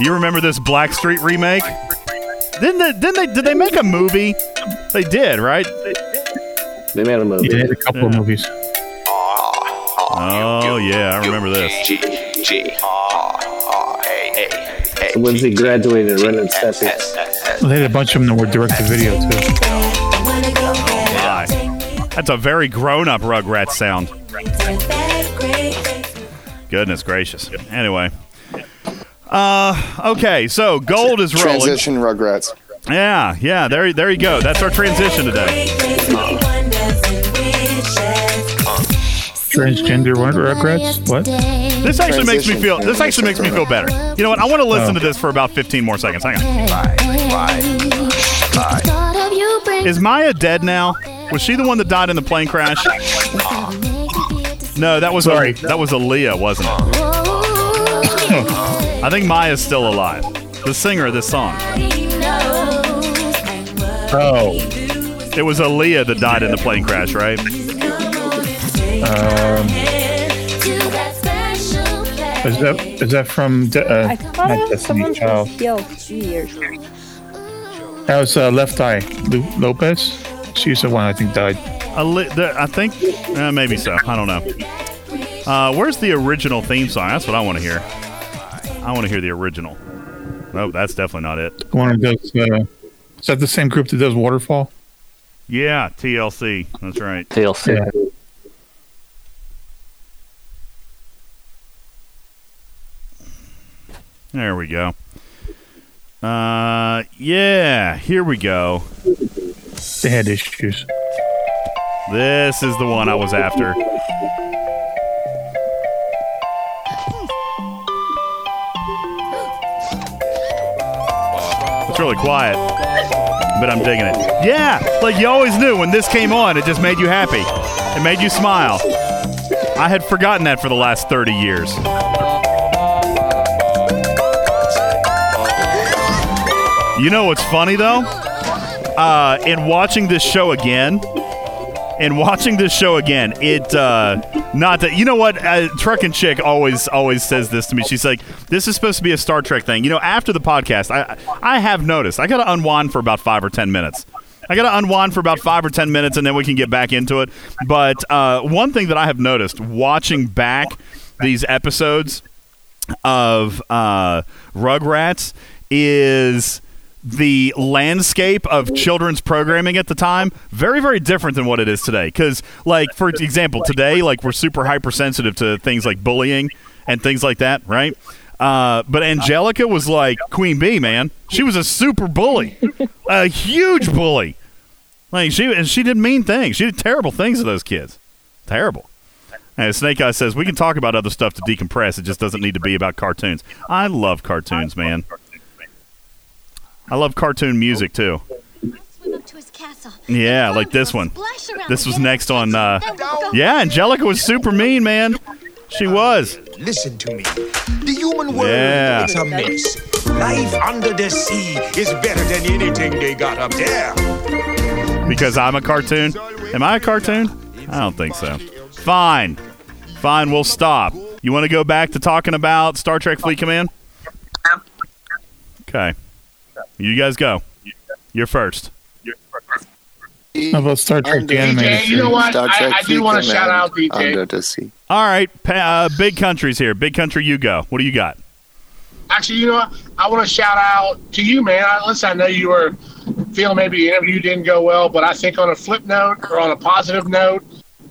You remember this Blackstreet remake? Did they make a movie? They did, right? They made a movie. They made a couple of movies. Oh, yeah, I remember this. Once he graduated, running steps. They had a bunch of them that were direct-to-video, too. Oh, my. That's a very grown-up Rugrats sound. Goodness gracious. Anyway. Okay, so gold is rolling. Transition Rugrats. Yeah, there you go. That's our transition today. Transgender Rugrats? What? This actually makes me feel better. You know what? I want to listen to this for about 15 more seconds. Hang on. Bye. Is Maya dead now? Was she the one that died in the plane crash? No, that was Aaliyah, wasn't it? I think Maya's still alive. The singer of this song. Oh. It was Aaliyah that died in the plane crash, right? Is that from Destiny Child? That was Left Eye Lopez. She's the one I think died. Maybe so. I don't know. Where's the original theme song? That's what I want to hear. I want to hear the original. No, that's definitely not it. The one that does, is that the same group that does Waterfall? Yeah, TLC. That's right. TLC. Yeah. There we go. Yeah, here we go. They had issues. This is the one I was after. It's really quiet, but I'm digging it. Yeah, like you always knew when this came on, it just made you happy. It made you smile. I had forgotten that for the last 30 years. You know what's funny, though? In watching this show again, it, not that, you know what? Truck and Chick always says this to me. She's like, this is supposed to be a Star Trek thing. You know, after the podcast, I have noticed. I got to unwind for about 5 or 10 minutes. And then we can get back into it. But one thing that I have noticed watching back these episodes of Rugrats is the landscape of children's programming at the time, very, very different than what it is today. Because, like, for example, today, like, we're super hypersensitive to things like bullying and things like that, right? But Angelica was like Queen Bee, man. She was a super bully, a huge bully. Like, she did mean things. She did terrible things to those kids. Terrible. And Snake Eye says, we can talk about other stuff to decompress. It just doesn't need to be about cartoons. I love cartoons, man. I love cartoon music, too. Yeah, like this one. This was next on... yeah, Angelica was super mean, man. She was. Listen to me. The human world is a mess. Life under the sea is better than anything they got up there. Because I'm a cartoon? Am I a cartoon? I don't think so. Fine, we'll stop. You want to go back to talking about Star Trek Fleet Command? Okay. You guys go. You're first. How about Star Trek the Animated? You know what? I do want to shout out DJ. All right. Big Country's here. Big Country, you go. What do you got? Actually, you know what? I want to shout out to you, man. Listen, I know you were feeling maybe the interview didn't go well, but I think on a flip note or on a positive note,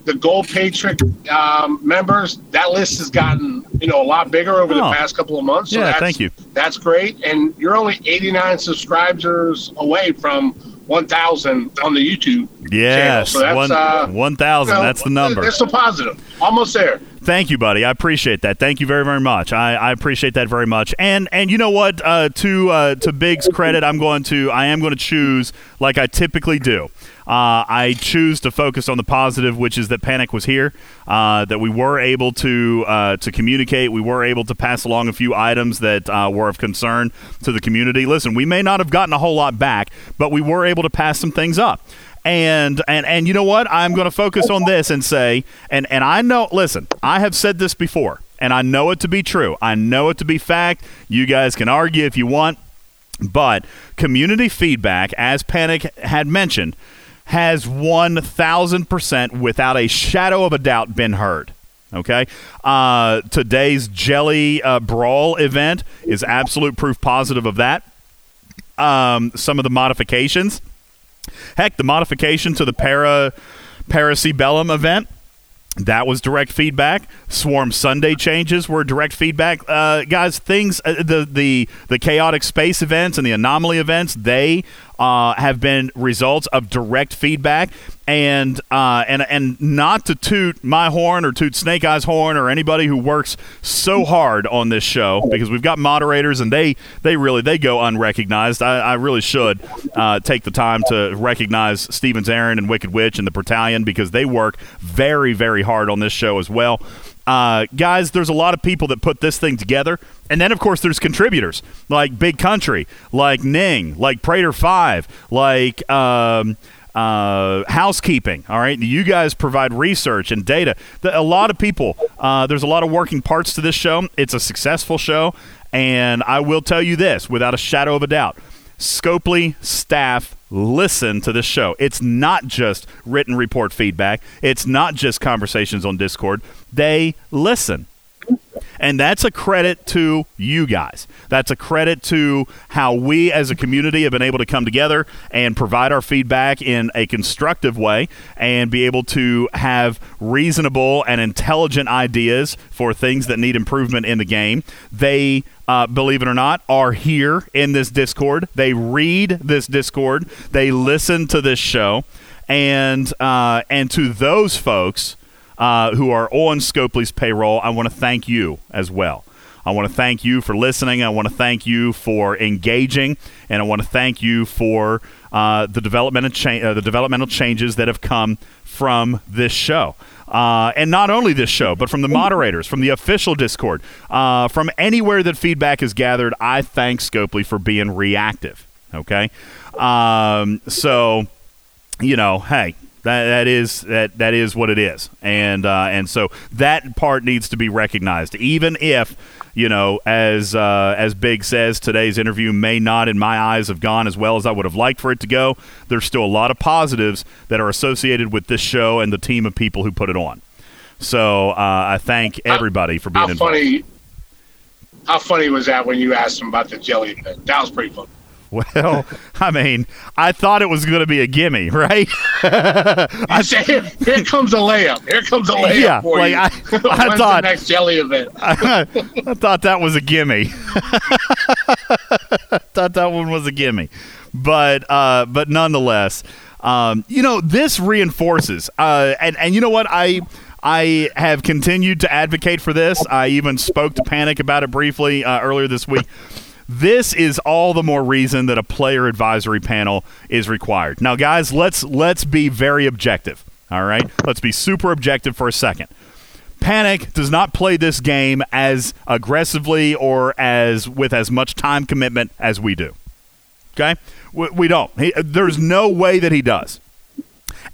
the Gold Patreon members, that list has gotten, a lot bigger over the past couple of months. So thank you. That's great. And you're only 89 subscribers away from 1,000 on the YouTube channel. So that's 1,000. That's the number. That's so positive. Almost there. Thank you, buddy. I appreciate that. Thank you very, very much. I appreciate that very much. And you know what? To Big's credit, I am going to choose like I typically do. I choose to focus on the positive, which is that Panic was here, that we were able to communicate. We were able to pass along a few items that were of concern to the community. Listen, we may not have gotten a whole lot back, but we were able to pass some things up. And you know what? I'm going to focus on this and say, and I know, listen, I have said this before. and I know it to be true. I know it to be fact. You guys can argue if you want, but community feedback, as Panic had mentioned, has 1,000% without a shadow of a doubt been heard. Okay? Today's Jelly Brawl event is absolute proof positive of that. Some of the modifications. Heck, the modification to the Paracybellum event, that was direct feedback. Swarm Sunday changes were direct feedback. Guys, things, the chaotic space events and the anomaly events, they have been results of direct feedback. And not to toot my horn or toot Snake Eye's horn or anybody who works so hard on this show, because we've got moderators and they really go unrecognized. I really should take the time to recognize Stevens Aaron and Wicked Witch and the Battalion, because they work very, very hard on this show as well. Guys, there's a lot of people that put this thing together. And then, of course, there's contributors like Big Country, like Ning, like Prater 5, like housekeeping. All right, you guys provide research and data. A lot of people, there's a lot of working parts to this show. It's a successful show, and I will tell you this without a shadow of a doubt: Scopely staff listen to this show. It's not just written report feedback, it's not just conversations on Discord. They listen. And that's a credit to you guys. That's a credit to how we as a community have been able to come together and provide our feedback in a constructive way and be able to have reasonable and intelligent ideas for things that need improvement in the game. They, believe it or not, are here in this Discord. They read this Discord. They listen to this show. And to those folks who are on Scopely's payroll, I want to thank you as well. I want to thank you for listening. I want to thank you for engaging, and I want to thank you for the developmental changes that have come from this show. And not only this show, but from the moderators, from the official Discord, from anywhere that feedback is gathered. I thank Scopely for being reactive, okay? So, you know, hey, That is what it is, and so that part needs to be recognized. Even if, you know, as Big says, today's interview may not, in my eyes, have gone as well as I would have liked for it to go. There's still a lot of positives that are associated with this show and the team of people who put it on. So I thank everybody for being involved. How funny was that when you asked him about the jelly thing? That was pretty funny. Well, I mean, I thought it was going to be a gimme, right? Here comes a layup. Here comes a layup for like you. I thought the next jelly event. I thought that was a gimme. I thought that one was a gimme, but nonetheless, you know, this reinforces. And you know what, I have continued to advocate for this. I even spoke to Panic about it briefly earlier this week. This is all the more reason that a player advisory panel is required. Now, guys, let's be very objective, all right? Let's be super objective for a second. Panic does not play this game as aggressively or as with as much time commitment as we do, okay? We don't. There's no way that he does.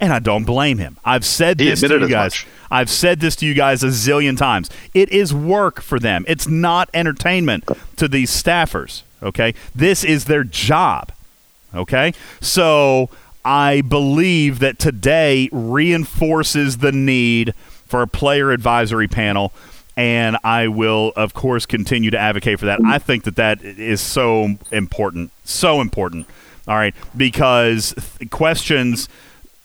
And I don't blame him. I've said this to you guys a zillion times. It is work for them. It's not entertainment to these staffers, okay? This is their job, okay? So I believe that today reinforces the need for a player advisory panel, and I will, of course, continue to advocate for that. I think that is so important, so important, all right? Because questions,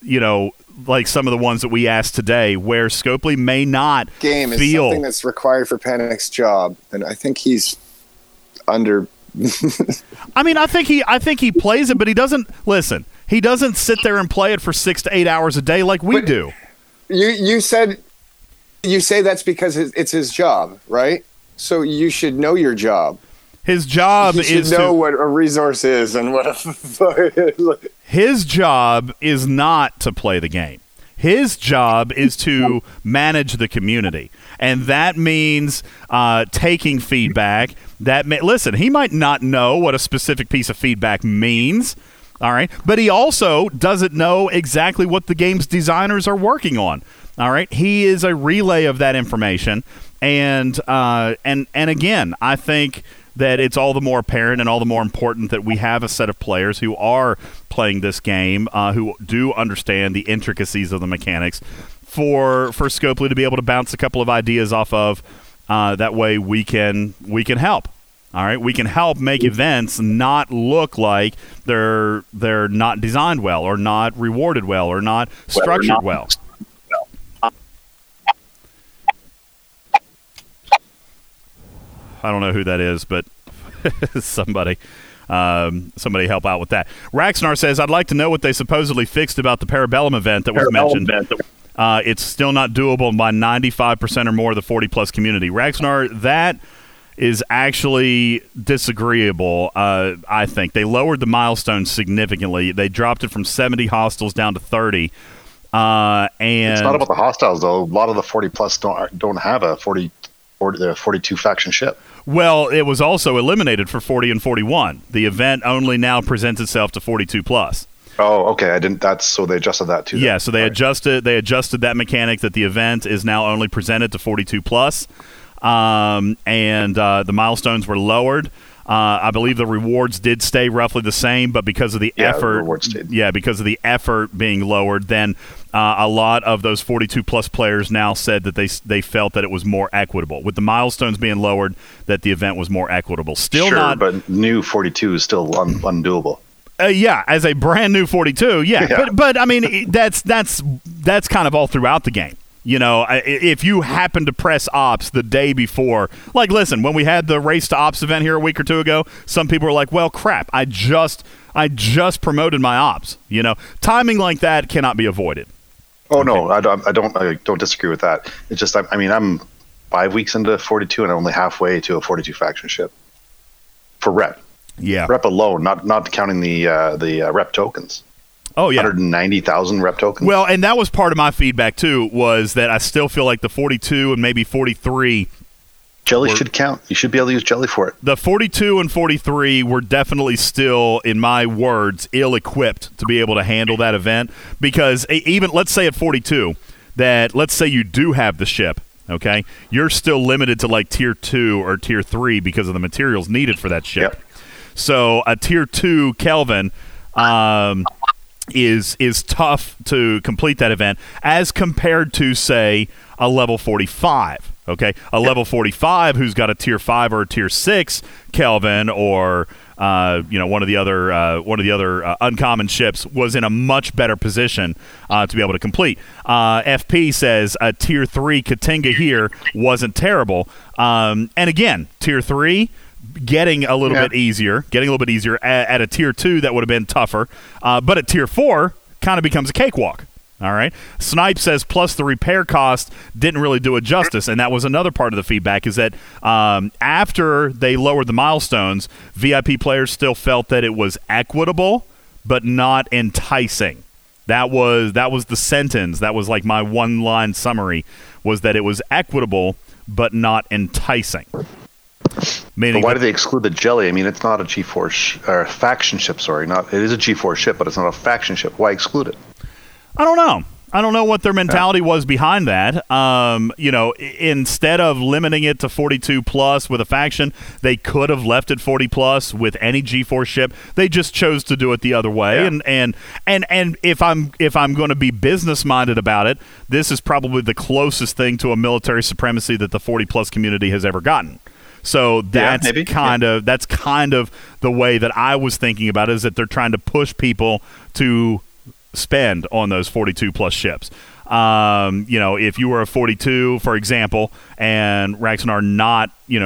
you know, like some of the ones that we asked today, where Scopely may not game is feel something that's required for Panic's job, and I think he's under. I mean, I think he plays it, but he doesn't listen. He doesn't sit there and play it for 6 to 8 hours a day like we do. You say that's because it's his job, right? So you should know your job. His job is to know what a resource is and what a. His job is not to play the game. His job is to manage the community, and that means taking feedback. Listen, he might not know what a specific piece of feedback means, all right, but he also doesn't know exactly what the game's designers are working on, all right. He is a relay of that information. And again, I think that it's all the more apparent and all the more important that we have a set of players who are playing this game, who do understand the intricacies of the mechanics, for Scopely to be able to bounce a couple of ideas off of. That way we can help. All right, we can help make events not look like they're not designed well, or not rewarded well, or not structured well. I don't know who that is, but somebody help out with that. Raxnar says, "I'd like to know what they supposedly fixed about the Parabellum event that was mentioned. It's still not doable by 95% or more of the 40-plus community." Raxnar, that is actually disagreeable, I think. They lowered the milestone significantly. They dropped it from 70 hostiles down to 30. And it's not about the hostiles, though. A lot of the 40-plus don't have a 42-faction ship. Well, it was also eliminated for 40 and 41. The event only now presents itself to 42-plus. Oh, okay. I didn't. That's so they adjusted that too. Yeah, so they adjusted that mechanic that the event is now only presented to 42+, and the milestones were lowered. I believe the rewards did stay roughly the same, but because of the effort being lowered, then a lot of those 42+ players now said that they felt that it was more equitable with the milestones being lowered. That the event was more equitable. Still sure, not, but new 42 is still undoable. Yeah, as a brand new 42, yeah. But I mean, that's kind of all throughout the game. You know, if you happen to press ops the day before, like, listen, when we had the race to ops event here a week or two ago, some people were like, "Well, crap, I just promoted my ops." You know, timing like that cannot be avoided. Oh okay. No, I don't disagree with that. It's just, I mean, I'm 5 weeks into 42 and I'm only halfway to a 42 faction ship for rep. Yeah, rep alone, not counting the rep tokens. Oh yeah, 190,000 rep tokens. Well, and that was part of my feedback too, was that I still feel like the 42 and maybe 43 jelly should count. You should be able to use jelly for it. The 42 and 43 were definitely still, in my words, ill-equipped to be able to handle that event, because even let's say at 42 that let's say you do have the ship. Okay, you're still limited to like tier 2 or tier 3 because of the materials needed for that ship. Yep. So a tier 2 Kelvin is tough to complete that event as compared to, say, a level 45. Okay, a level 45 who's got a tier 5 or a tier 6 Kelvin, or one of the other uncommon ships, was in a much better position to be able to complete. FP says a tier 3 Katinga here wasn't terrible, and again, tier 3. Getting a little bit easier. At a tier 2, that would have been tougher. But at tier 4, kind of becomes a cakewalk. All right. Snipe says, plus the repair cost didn't really do it justice. And that was another part of the feedback, is that after they lowered the milestones, VIP players still felt that it was equitable but not enticing. That was the sentence. That was like my one-line summary, was that it was equitable but not enticing. Meaning, but why do they exclude the jelly? I mean, it's not a G4 or faction ship. Sorry, it is a G4 ship, but it's not a faction ship. Why exclude it? I don't know. I don't know what their mentality was behind that. You know, instead of limiting it to 42 plus with a faction, they could have left it 40 plus with any G4 ship. They just chose to do it the other way. Yeah. And if I'm going to be business minded about it, this is probably the closest thing to a military supremacy that the 40 plus community has ever gotten. So that's kind of the way that I was thinking about it, is that they're trying to push people to spend on those 42 plus ships. You know, if you were a 42, for example, and Raxnar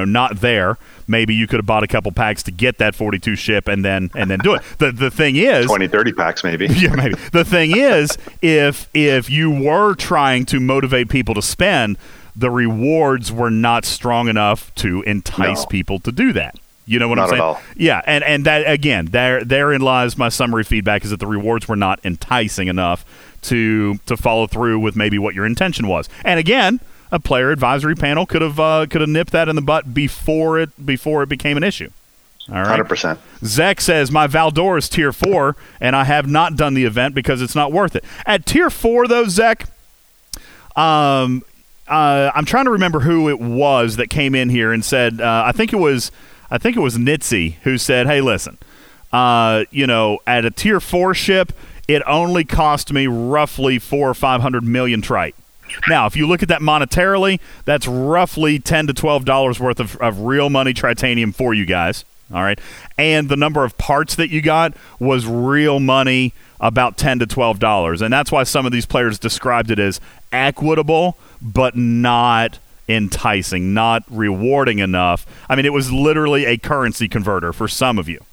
not there, maybe you could have bought a couple packs to get that 42 ship and then do it. The thing is 20, 30 packs maybe. Yeah, maybe. The thing is, if you were trying to motivate people to spend, the rewards were not strong enough to entice people to do that. You know what I'm saying? Not at all. Yeah, and that, again, therein lies my summary feedback, is that the rewards were not enticing enough to follow through with maybe what your intention was. And again, a player advisory panel could have nipped that in the butt before it became an issue. All right. 100%. Zach says, my Valdor is tier 4, and I have not done the event because it's not worth it. At tier 4, though, Zach, I'm trying to remember who it was that came in here and said, I think it was Nitzy who said, hey, listen, you know, at a tier 4 ship, it only cost me roughly 400 or 500 million trite. Now, if you look at that monetarily, that's roughly $10 to $12 worth of real money tritanium for you guys. All right. And the number of parts that you got was real money, about $10 to $12. And that's why some of these players described it as equitable, but not enticing, not rewarding enough. I mean, it was literally a currency converter for some of you.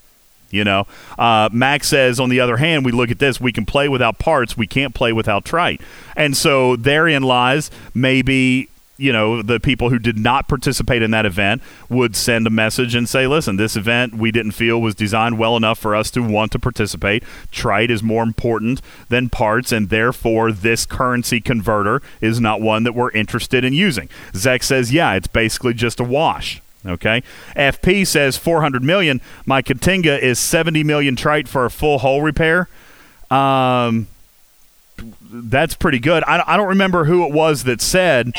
You know, Mac says, on the other hand, we look at this, we can play without parts, we can't play without trite. And so therein lies maybe, you know, the people who did not participate in that event would send a message and say, listen, this event we didn't feel was designed well enough for us to want to participate. Trite is more important than parts, and therefore this currency converter is not one that we're interested in using. Zach says, yeah, it's basically just a wash. Okay. FP says 400 million. My Katinga is 70 million trite for a full hull repair. That's pretty good. I don't remember who it was that said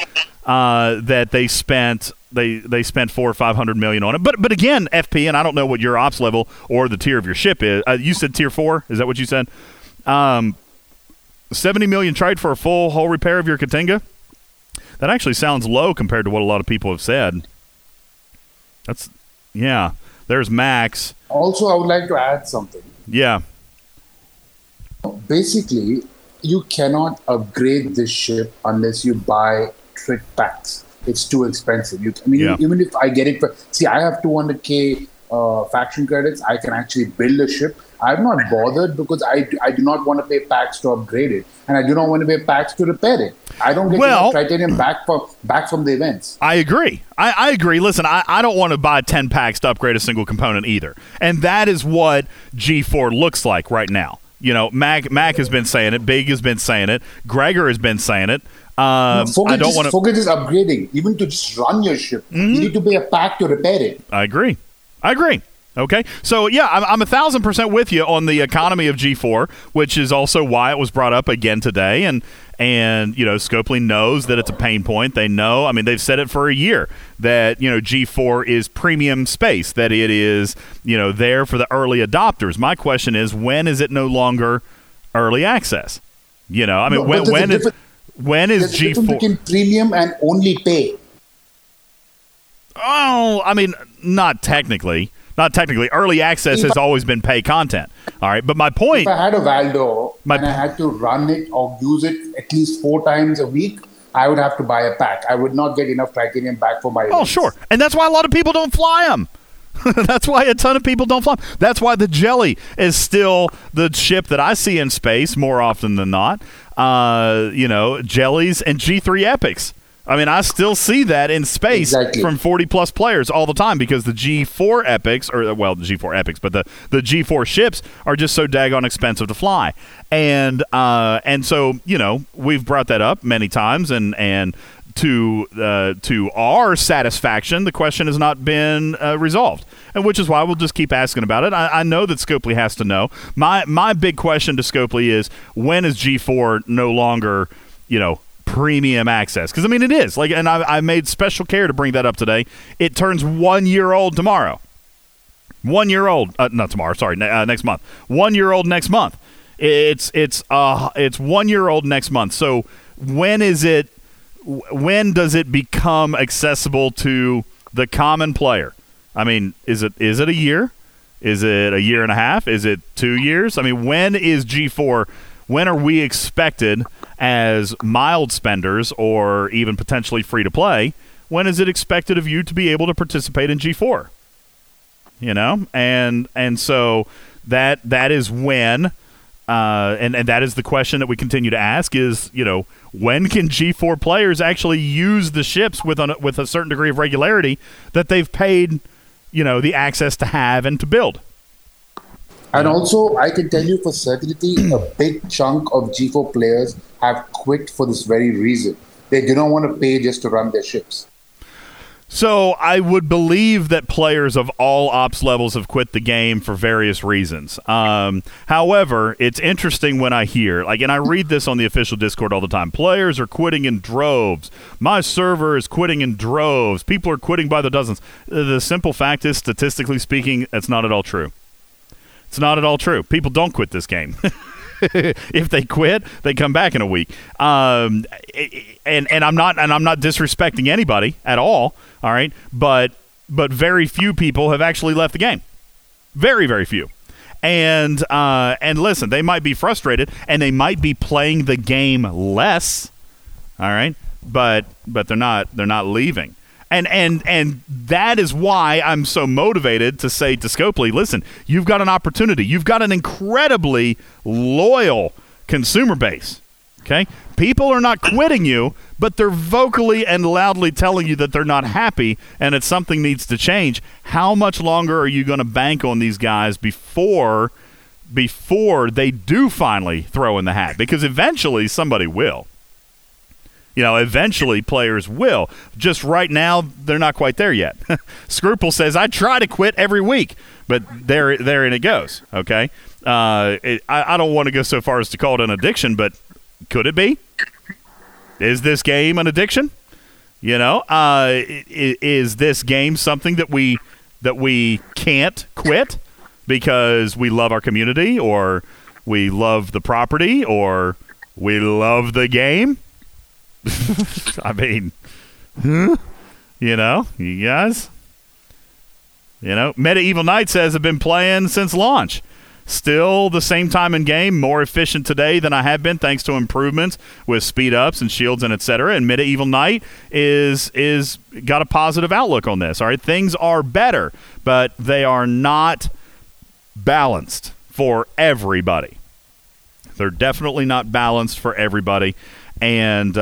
that they spent 400 or 500 million on it. But again, FP, and I don't know what your ops level or the tier of your ship is. You said tier 4. Is that what you said? 70 million trite for a full hull repair of your Katinga. That actually sounds low compared to what a lot of people have said. That's, yeah. There's Max. Also, I would like to add something. Yeah. Basically, you cannot upgrade this ship unless you buy trick packs. It's too expensive. Even if I get it for... See, I have 200k faction credits. I can actually build a ship. I'm not bothered because I do not want to pay packs to upgrade it, and I do not want to pay packs to repair it. I don't get titanium back from the events. I agree. I agree. Listen, I don't want to buy 10 packs to upgrade a single component either, and that is what G4 looks like right now. You know, Mac has been saying it. Big has been saying it. Gregor has been saying it. Focus is upgrading. Even to just run your ship, you need to pay a pack to repair it. I agree. Okay, so yeah, I'm 1,000% with you on the economy of G4, which is also why it was brought up again today. And you know, Scopely knows that it's a pain point. They know. I mean, they've said it for a year that, you know, G4 is premium space, that it is, you know, there for the early adopters. My question is, when is it no longer early access? You know, I mean, when is G4 between premium and only pay? Oh, I mean, not technically. Not technically. Early access has always been pay content. All right. But my point... If I had a Valdo and I had to run it or use it at least 4 times a week, I would have to buy a pack. I would not get enough titanium back for my... Oh, sure. And that's why a lot of people don't fly them. That's why a ton of people don't fly them. That's why the Jelly is still the ship that I see in space more often than not. You know, Jellies and G3 Epics. I mean, I still see that in space from 40-plus players all the time because the G4 Epics, the G4 ships are just so daggone expensive to fly. And so, you know, we've brought that up many times, and to our satisfaction, the question has not been resolved, and which is why we'll just keep asking about it. I know that Scopely has to know. My big question to Scopely is, when is G4 no longer, you know, premium access? Because I mean, it is like, and I made special care to bring that up today. It turns 1 year old tomorrow. 1 year old, not tomorrow. Sorry, next month. 1 year old next month. It's 1 year old next month. So when is it? When does it become accessible to the common player? I mean, is it a year? Is it a year and a half? Is it 2 years? I mean, when is G4? When are we expected as mild spenders or even potentially free to play? When is it expected of you to be able to participate in G4? You know, and so that is when, and that is the question that we continue to ask is, you know, when can G4 players actually use the ships with a certain degree of regularity that they've paid, you know, the access to have and to build? And also, I can tell you for certainty, a big chunk of G4 players have quit for this very reason. They do not want to pay just to run their ships. So I would believe that players of all ops levels have quit the game for various reasons. However, it's interesting when I hear, like, and I read this on the official Discord all the time, players are quitting in droves. My server is quitting in droves. People are quitting by the dozens. The simple fact is, statistically speaking, that's not at all true. It's not at all true. People don't quit this game. If they quit, they come back in a week. And I'm not disrespecting anybody at all. All right, but very few people have actually left the game. Very, very few. And listen, they might be frustrated and they might be playing the game less. All right, but they're not leaving. And that is why I'm so motivated to say to Scopely, listen, you've got an opportunity. You've got an incredibly loyal consumer base, okay? People are not quitting you, but they're vocally and loudly telling you that they're not happy and that something needs to change. How much longer are you going to bank on these guys before they do finally throw in the hat? Because eventually somebody will. You know, eventually players will. Just right now, they're not quite there yet. Scruple says, I try to quit every week, but therein it goes, okay? I don't want to go so far as to call it an addiction, but could it be? Is this game an addiction? You know, is this game something that we can't quit because we love our community or we love the property or we love the game? I mean, you know, you guys, you know, Medieval Knight says I've been playing since launch. Still the same time in game, more efficient today than I have been thanks to improvements with speed ups and shields and etc. And Medieval Knight is got a positive outlook on this. All right, things are better, but they are not balanced for everybody. They're definitely not balanced for everybody. And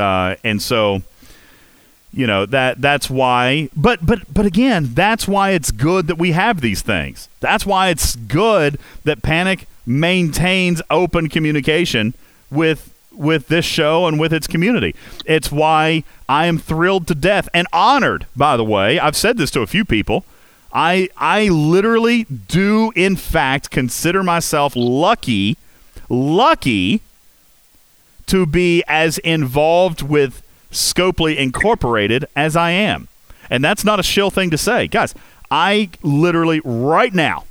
so, you know, that's why, but again, that's why it's good that we have these things. That's why it's good that Panic maintains open communication with this show and with its community. It's why I am thrilled to death and honored, by the way, I've said this to a few people. I literally do, in fact, consider myself lucky to be as involved with Scopely Incorporated as I am. And that's not a shill thing to say. Guys, I literally right now,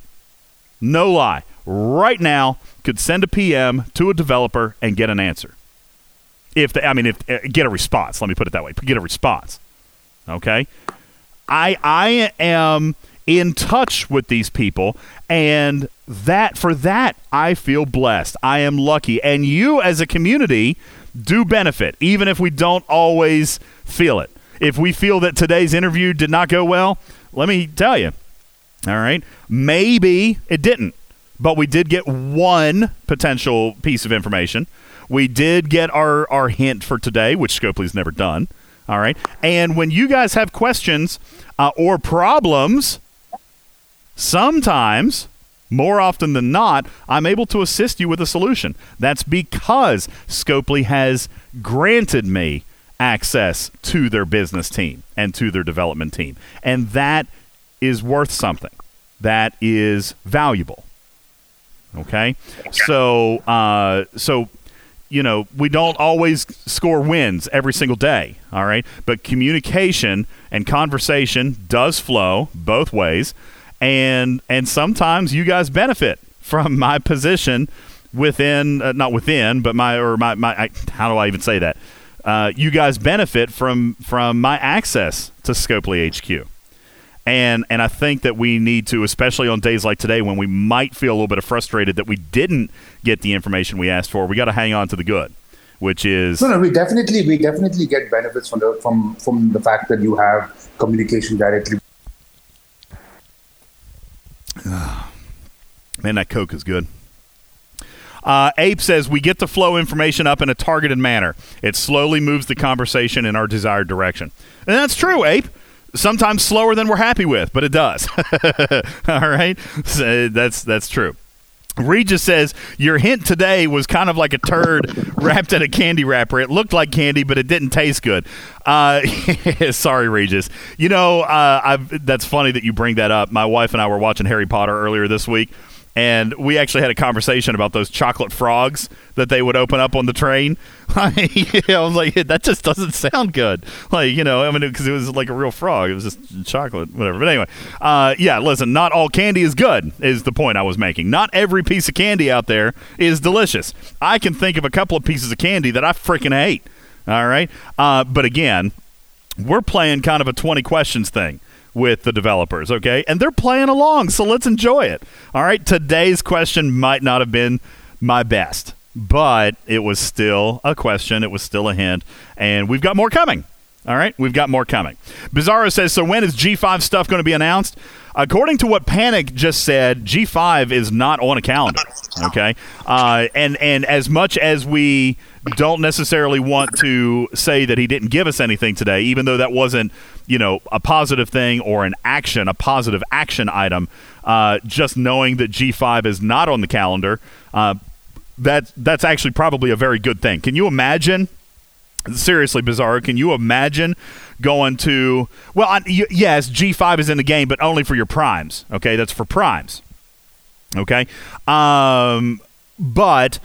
no lie, right now could send a PM to a developer and get an answer. Get a response. Let me put it that way. Get a response. Okay? I am in touch with these people, and for that I feel blessed. I am lucky, and you as a community do benefit, even if we don't always feel it. If we feel that today's interview did not go well, let me tell you, all right, maybe it didn't, but we did get one potential piece of information. We did get our hint for today, which Scopely's never done. All right, and when you guys have questions or problems, sometimes, more often than not, I'm able to assist you with a solution. That's because Scopely has granted me access to their business team and to their development team. And that is worth something. That is valuable. Okay? So you know, we don't always score wins every single day, all right? But communication and conversation does flow both ways. And sometimes you guys benefit from my position within, how do I even say that? You guys benefit from my access to Scopely HQ. And I think that we need to, especially on days like today when we might feel a little bit of frustrated that we didn't get the information we asked for, we got to hang on to the good, which is... No, we definitely get benefits from the fact that you have communication directly. Man, that Coke is good. Ape says, we get to flow information up in a targeted manner. It slowly moves the conversation in our desired direction. And that's true, Ape. Sometimes slower than we're happy with, but it does. All right? So that's true. Regis says, your hint today was kind of like a turd wrapped in a candy wrapper. It looked like candy, but it didn't taste good. Sorry, Regis. You know, that's funny that you bring that up. My wife and I were watching Harry Potter earlier this week, and we actually had a conversation about those chocolate frogs that they would open up on the train. I was like, that just doesn't sound good. Like, you know, I mean, because it was like a real frog. It was just chocolate, whatever. But anyway, yeah, listen, not all candy is good is the point I was making. Not every piece of candy out there is delicious. I can think of a couple of pieces of candy that I freaking hate. All right. But again, we're playing kind of a 20 questions thing with the developers, okay? And they're playing along, so let's enjoy it. All right, today's question might not have been my best, but it was still a question. It was still a hint, and we've got more coming. All right, we've got more coming. Bizarro says, so when is G5 stuff going to be announced? According to what Panic just said, G5 is not on a calendar, okay? And as much as we don't necessarily want to say that he didn't give us anything today, even though that wasn't, you know, a positive thing or an action, a positive action item, just knowing that G5 is not on the calendar, that's actually probably a very good thing. Can you imagine? Seriously, Bizarro, can you imagine going to – well, yes, G5 is in the game, but only for your primes, okay? That's for primes, okay? But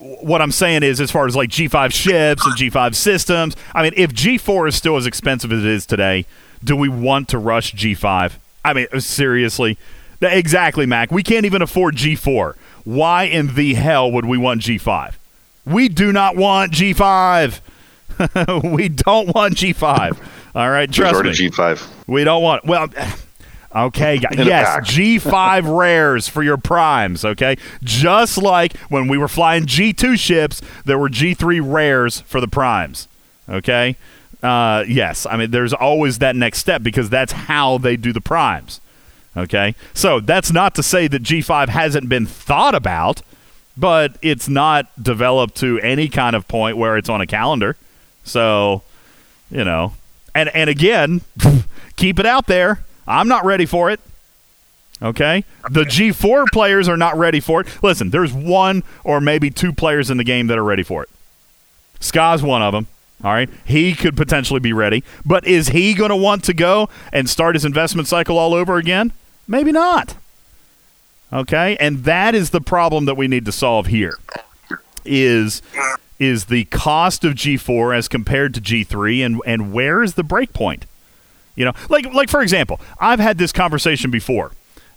what I'm saying is as far as like G5 ships and G5 systems, I mean, if G4 is still as expensive as it is today, do we want to rush G5? I mean, seriously. Exactly, Mac. We can't even afford G4. Why in the hell would we want G5? We do not want G5. We don't want G5. All right, trust me. G5. We don't want it. Well, okay, guys. Yes, G5 rares for your primes, okay? Just like when we were flying G2 ships, there were G3 rares for the primes, okay? Yes, I mean, there's always that next step because that's how they do the primes, okay? So that's not to say that G5 hasn't been thought about, but it's not developed to any kind of point where it's on a calendar. So, you know, and again, keep it out there. I'm not ready for it. Okay? The G4 players are not ready for it. Listen, there's one or maybe two players in the game that are ready for it. Sky's one of them. All right? He could potentially be ready. But is he going to want to go and start his investment cycle all over again? Maybe not. Okay? And that is the problem that we need to solve here is the cost of G4 as compared to G3 and where is the breakpoint? You know, like for example, I've had this conversation before.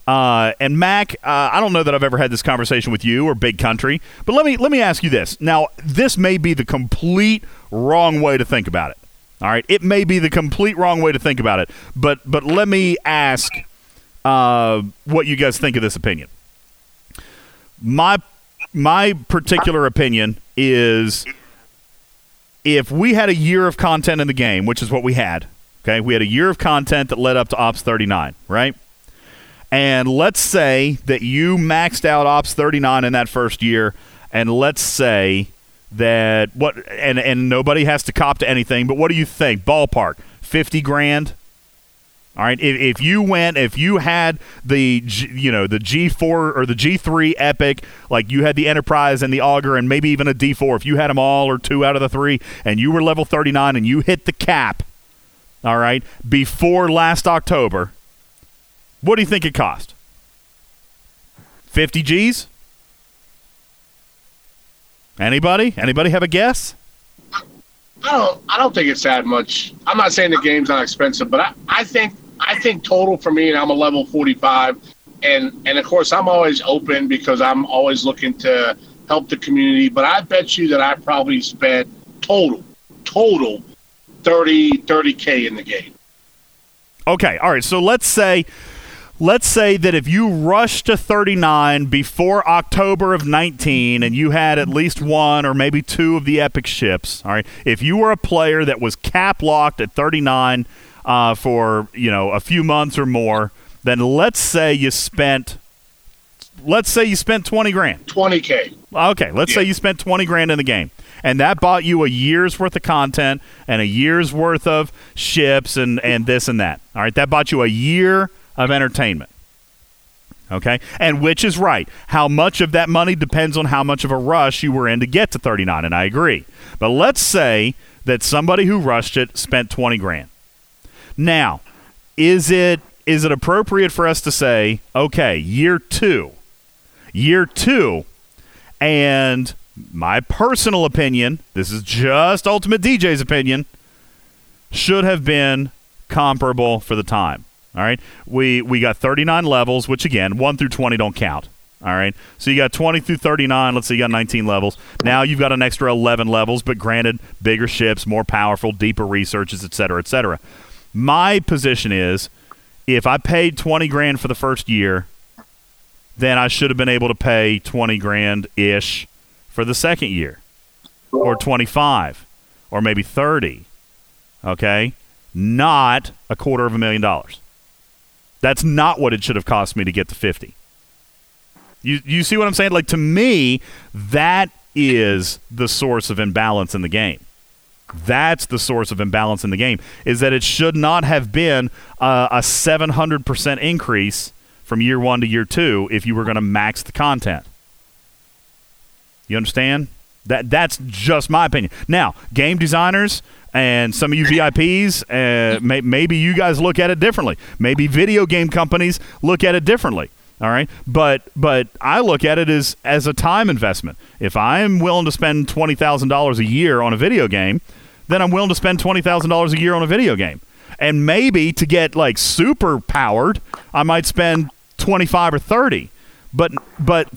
And Mac, I don't know that I've ever had this conversation with you or Big Country, but let me ask you this. Now, this may be the complete wrong way to think about it. All right? It may be the complete wrong way to think about it, but let me ask what you guys think of this opinion. My particular opinion is if we had a year of content in the game, which is what we had, okay? We had a year of content that led up to Ops 39, right? And let's say that you maxed out Ops 39 in that first year, and let's say that and nobody has to cop to anything, but what do you think? Ballpark, 50 grand? All right, if you had the the G4 or the G3 epic, like you had the Enterprise and the Auger and maybe even a D4, if you had them all or two out of the three and you were level 39 and you hit the cap, all right, before last October, what do you think it cost? 50 Gs? Anybody? Anybody have a guess? I don't think it's that much. I'm not saying the game's not expensive, but I think total for me, and I'm a level 45, and of course I'm always open because I'm always looking to help the community. But I bet you that I probably spent total 30K in the game. Okay, all right. So let's say that if you rushed to 39 before October of 19 and you had at least one or maybe two of the epic ships, all right, if you were a player that was cap locked at 39 for, you know, a few months or more, then let's say you spent 20 grand. 20K. Okay, let's say you spent 20 grand in the game. And that bought you a year's worth of content and a year's worth of ships and this and that. All right, that bought you a year of entertainment. Okay? And which is right. How much of that money depends on how much of a rush you were in to get to 39, and I agree. But let's say that somebody who rushed it spent 20 grand. Now, is it appropriate for us to say, okay, year two, and my personal opinion, this is just Ultimate DJ's opinion, should have been comparable for the time. All right, we got 39 levels, which again, 1 through 20 don't count. All right, so you got 20 through 39. Let's say you got 19 levels. Now you've got an extra 11 levels, but granted, bigger ships, more powerful, deeper researches, et cetera, et cetera. My position is, if I paid 20 grand for the first year, then I should have been able to pay 20 grand ish for the second year, or 25, or maybe 30. Okay, not $250,000. That's not what it should have cost me to get to 50. You see what I'm saying? Like, to me, that is the source of imbalance in the game. That's the source of imbalance in the game, is that it should not have been a 700% increase from year one to year two if you were going to max the content. You understand? That's just my opinion. Now, game designers and some of you VIPs, maybe you guys look at it differently. Maybe video game companies look at it differently. All right, but I look at it as a time investment. If I'm willing to spend $20,000 a year on a video game, then I'm willing to spend $20,000 a year on a video game. And maybe to get like super powered, I might spend 25 or 30. But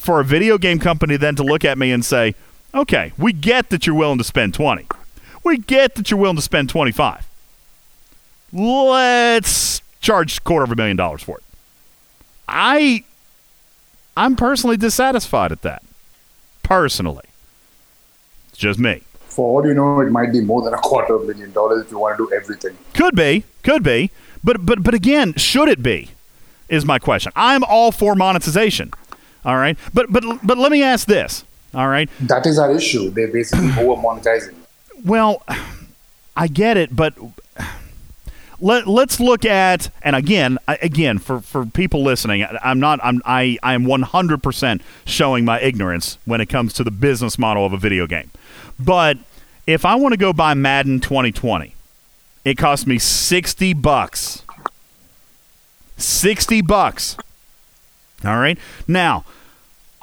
for a video game company then to look at me and say, okay, we get that you're willing to spend 20. We get that you're willing to spend 25. Let's charge $250,000 for it. I'm personally dissatisfied at that. Personally. It's just me. For all you know, it might be more than $250,000 if you want to do everything. Could be. But again, should it be? Is my question. I'm all for monetization. All right? But let me ask this. All right? That is our issue. They're basically over-monetizing. Well, I get it, but let's look at, and again, for people listening, I am 100% showing my ignorance when it comes to the business model of a video game. But if I want to go buy Madden 2020, it costs me $60. $60. All right. Now,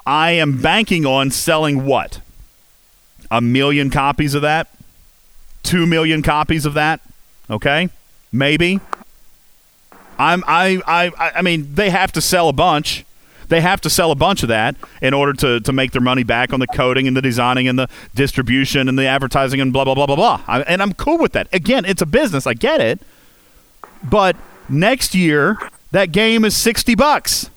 I am banking on selling what? 1 million copies of that? 2 million copies of that? Okay. Maybe. I mean, they have to sell a bunch. They have to sell a bunch of that in order to make their money back on the coding and the designing and the distribution and the advertising and blah, blah, blah, blah, blah. And I'm cool with that. Again, it's a business. I get it. But next year, that game is $60.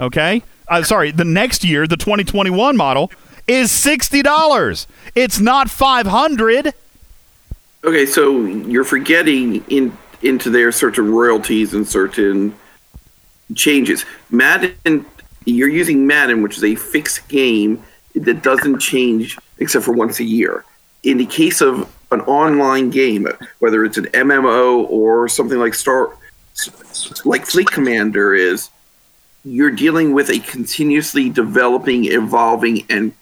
Okay? The next year, the 2021 model, is $60. It's not $500. Okay, so you're forgetting into there certain royalties and certain changes. Madden, you're using Madden, which is a fixed game that doesn't change except for once a year. In the case of an online game, whether it's an MMO or something like Fleet Commander is, you're dealing with a continuously developing, evolving, and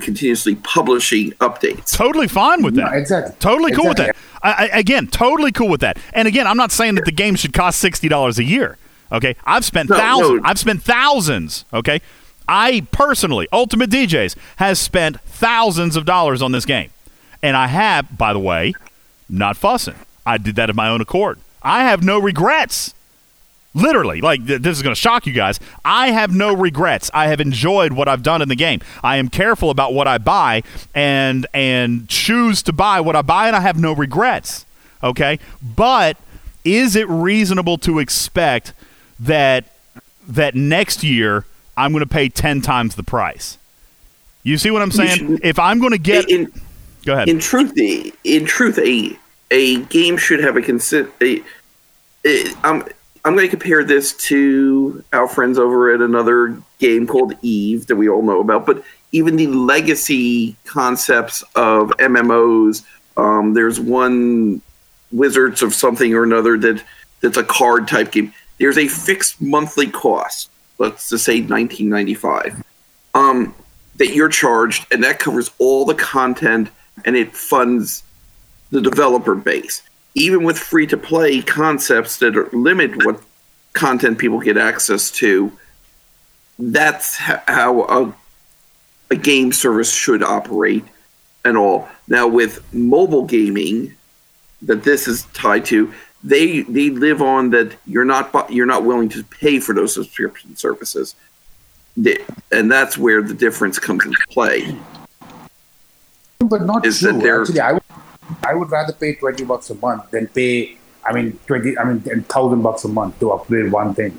continuously publishing updates. Totally fine with that. Yeah, exactly. Totally cool with that. Again, totally cool with that. And again, I'm not saying that the game should cost $60 a year. Okay, I've spent thousands. Okay, I personally, Ultimate DJs, has spent thousands of dollars on this game, and I have, by the way, not fussing. I did that of my own accord. I have no regrets. Literally, like, this is going to shock you guys. I have no regrets. I have enjoyed what I've done in the game. I am careful about what I buy and choose to buy what I buy, and I have no regrets, okay? But is it reasonable to expect that next year I'm going to pay 10 times the price? You see what I'm saying? If I'm going to get... Go ahead. In truth, a game should have I'm going to compare this to our friends over at another game called Eve that we all know about, but even the legacy concepts of MMOs, there's one Wizards of something or another that's a card type game. There's a fixed monthly cost, let's just say $19.95, that you're charged, and that covers all the content, and it funds the developer base. Even with free-to-play concepts that limit what content people get access to, that's how a game service should operate and all. Now, with mobile gaming, that this is tied to, they live on that you're not willing to pay for those subscription services. And that's where the difference comes into play. But not true. Actually, I would rather pay $20 a month than pay, $1,000 a month to upgrade one thing.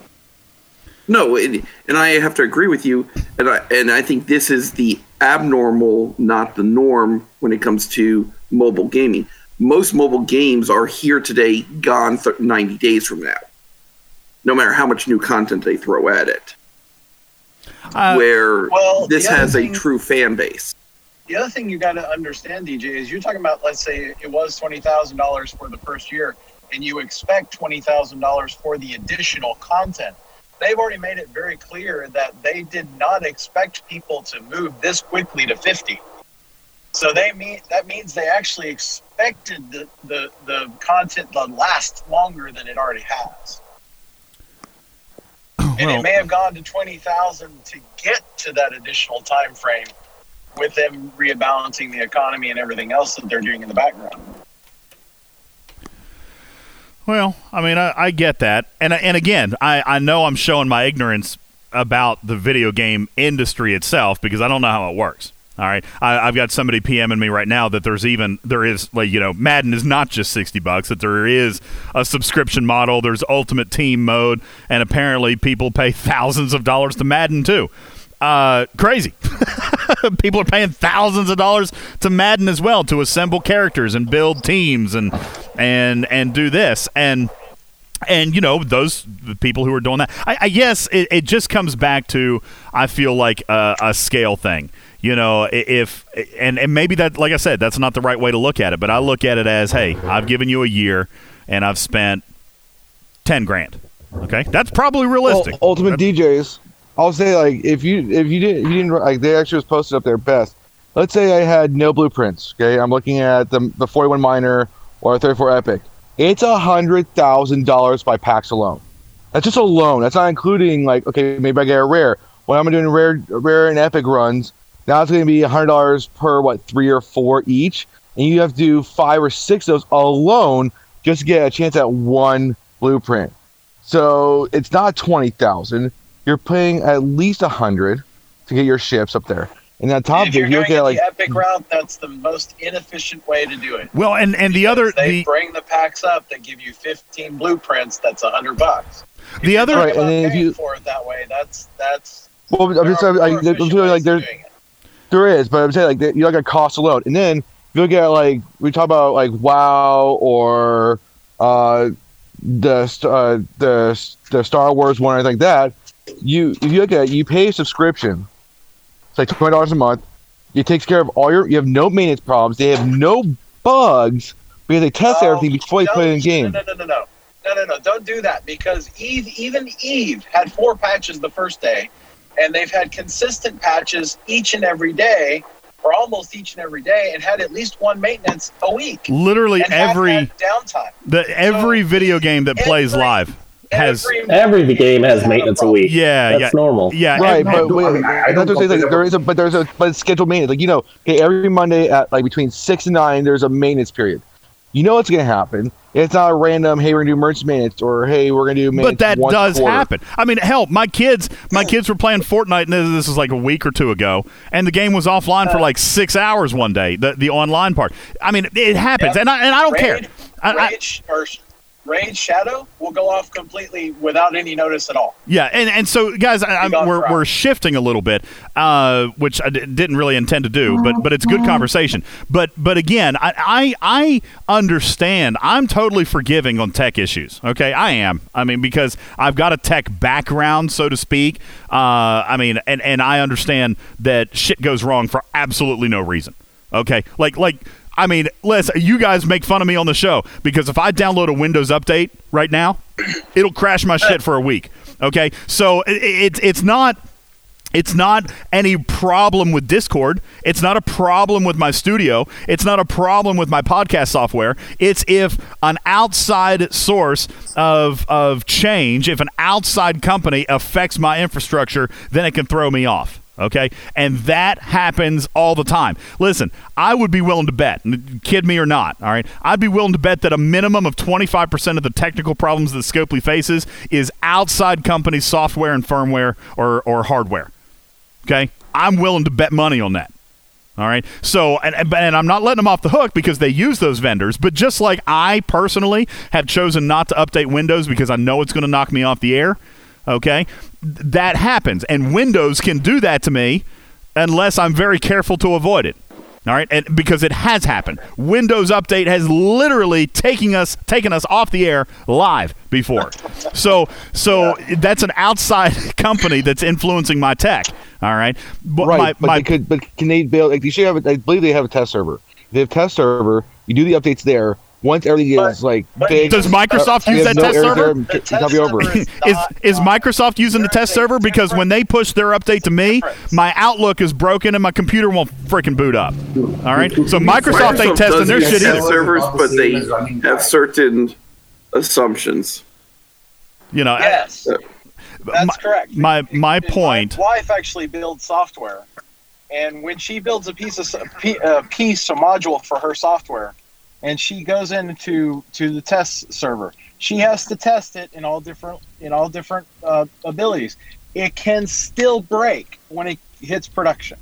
No, and I have to agree with you, and I think this is the abnormal, not the norm, when it comes to mobile gaming. Most mobile games are here today, gone 90 days from now, no matter how much new content they throw at it. This has a true fan base. The other thing you got to understand, DJ, is you're talking about, let's say it was $20,000 for the first year, and you expect $20,000 for the additional content. They've already made it very clear that they did not expect people to move this quickly to 50. So that means they actually expected the content to last longer than it already has. And it may have gone to 20,000 to get to that additional time frame, with them rebalancing the economy and everything else that they're doing in the background. Well, I get that. And again, I know I'm showing my ignorance about the video game industry itself, because I don't know how it works. All right. I've got somebody PMing me right now that there is Madden is not just $60, that there is a subscription model. There's Ultimate Team mode. And apparently people pay thousands of dollars to Madden too. Crazy. People are paying thousands of dollars to Madden as well, to assemble characters and build teams and do this. And those the people who are doing that, I guess it just comes back to, I feel like a scale thing. If maybe that, like I said, that's not the right way to look at it, but I look at it as, hey, I've given you a year and I've spent $10,000. Okay, that's probably realistic. Well, Ultimate DJs, I'll say, like, if you didn't like, they actually was posted up their best. Let's say I had no blueprints. Okay, I'm looking at the 41 minor or a 34 epic. It's $100,000 by packs alone. That's just a loan. That's not including, like, okay, maybe I get a rare. When I'm doing rare and epic runs, now it's going to be $100 per, 3 or 4 each. And you have to do 5 or 6 of those alone just to get a chance at one blueprint. So it's not $20,000. You're paying at least $100 to get your ships up there. And on top of it, you look at the epic route. That's the most inefficient way to do it. Well, and the other, they bring the packs up. They give you 15 blueprints. That's $100. The other, right, and then if you for it that way, that's. Well, I'm just saying, there is, but I'm saying, like, you look at cost alone, and then you look at, like, we talk about, like, WoW or the Star Wars one or anything like that. If you look at it, you pay a subscription. It's like $20 a month. It takes care of all you have no maintenance problems. They have no bugs because they test everything before they put it in the game. No, don't do that, because Eve had 4 patches the first day, and they've had consistent patches each and every day, or almost each and every day, and had at least one maintenance a week. Literally every downtime. Every video game that plays live. Every game has maintenance a week. Yeah, that's normal. Yeah, right. But it's scheduled maintenance. Every Monday at between 6 and 9, there's a maintenance period. You know what's going to happen. It's not a random, hey, we're going to do merch maintenance, or hey, we're going to do maintenance. But that does happen. Hell, my kids were playing Fortnite, and this was like a week or two ago, and the game was offline for 6 hours one day. The online part. It happens, yeah. and I don't care. Raid Shadow will go off completely without any notice at all. Yeah, and so, guys, we're shifting a little bit, which I didn't really intend to do, but it's good conversation. But again, I understand. I'm totally forgiving on tech issues, okay? I am. Because I've got a tech background, so to speak. And I understand that shit goes wrong for absolutely no reason, okay? Les, you guys make fun of me on the show, because if I download a Windows update right now, it'll crash my shit for a week. Okay, so it's not any problem with Discord. It's not a problem with my studio. It's not a problem with my podcast software. It's if an outside source of change, if an outside company affects my infrastructure, then it can throw me off. Okay, and that happens all the time. Listen, I would be willing to bet, kid me or not, all right, I'd be willing to bet that a minimum of 25% of the technical problems that Scopely faces is outside company software and firmware or hardware. Okay, I'm willing to bet money on that. All right, so, and I'm not letting them off the hook because they use those vendors, but just like I personally have chosen not to update Windows because I know it's going to knock me off the air, okay, that happens, and Windows can do that to me unless I'm very careful to avoid it. All right, and because it has happened. Windows Update has literally taken us off the air live before. So yeah. That's an outside company that's influencing my tech. All right, but right. Can they build? Like, they should have. I believe they have a test server. They have a test server. You do the updates there. Once everything is big, does Microsoft use that test server? Is Microsoft using the test server? Because when they push their update to me, my Outlook is broken and my computer won't freaking boot up. All right, so Microsoft ain't testing their shit either. Servers, but they have certain assumptions. You know, yes, that's correct. My point. My wife actually builds software, and when she builds a module for her software. And she goes into the test server. She has to test it in all different abilities. It can still break when it hits production.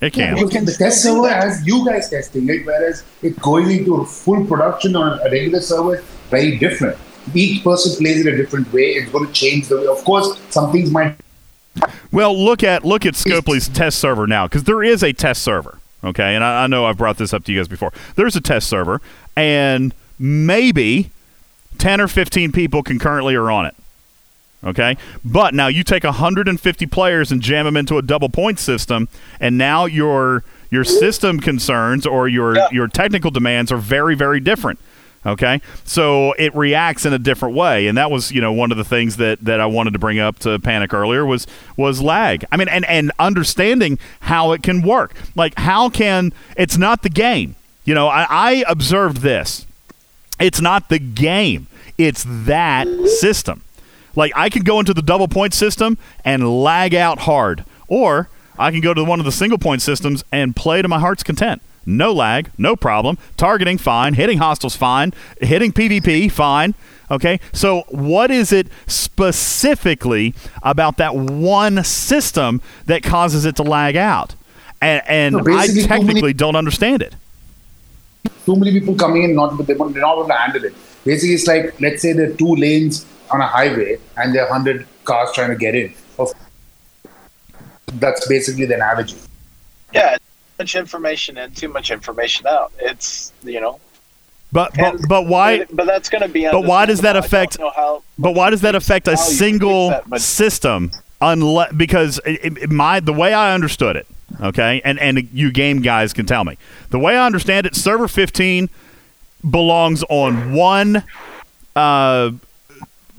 It can. Yeah, the test server has you guys testing it, whereas it going into full production on a regular server very different. Each person plays it a different way. It's going to change the way. Of course, some things might. Well, look at Scopely's test server now, because there is a test server. Okay, and I know I've brought this up to you guys before. There's a test server, and maybe 10 or 15 people concurrently are on it. Okay, but now you take 150 players and jam them into a double point system, and now your system concerns or your technical demands are very, very different. Okay, so it reacts in a different way, and that was, you know, one of the things that I wanted to bring up to Panic earlier was lag. I mean, and understanding how it can work. Like, it's not the game. You know, I observed this. It's not the game. It's that system. Like, I could go into the double point system and lag out hard, or I can go to one of the single point systems and play to my heart's content. No lag, no problem. Targeting, fine. Hitting hostiles, fine. Hitting PvP, fine. Okay, so what is it specifically about that one system that causes it to lag out? And I technically don't understand it. Too many people coming in, they're not going to handle it. Basically, it's like, let's say there are two lanes on a highway and there are 100 cars trying to get in. That's basically the analogy. Yeah. Information and too much information out. It's, you know, but why? But that's going to be. But why does that affect? But why does that affect a single system? Unless because the way I understood it, okay, and you game guys can tell me the way I understand it. Server 15 belongs on one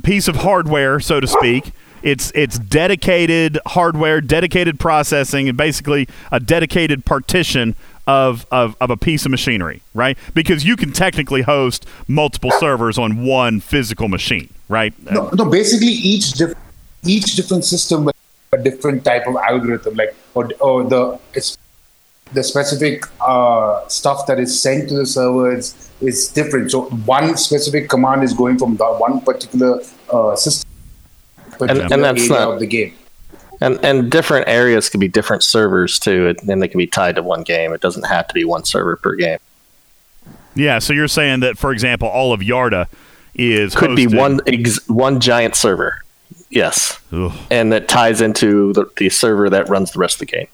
piece of hardware, so to speak. It's dedicated hardware, dedicated processing, and basically a dedicated partition of a piece of machinery, right? Because you can technically host multiple servers on one physical machine, right? No, basically each different system with a different type of algorithm, like or the specific stuff that is sent to the server is different. So one specific command is going from one particular system. And that's not the game. And different areas can be different servers too, and they can be tied to one game. It doesn't have to be one server per game. Yeah, so you're saying that, for example, all of Yarda could be one giant server, yes, and that ties into the server that runs the rest of the game.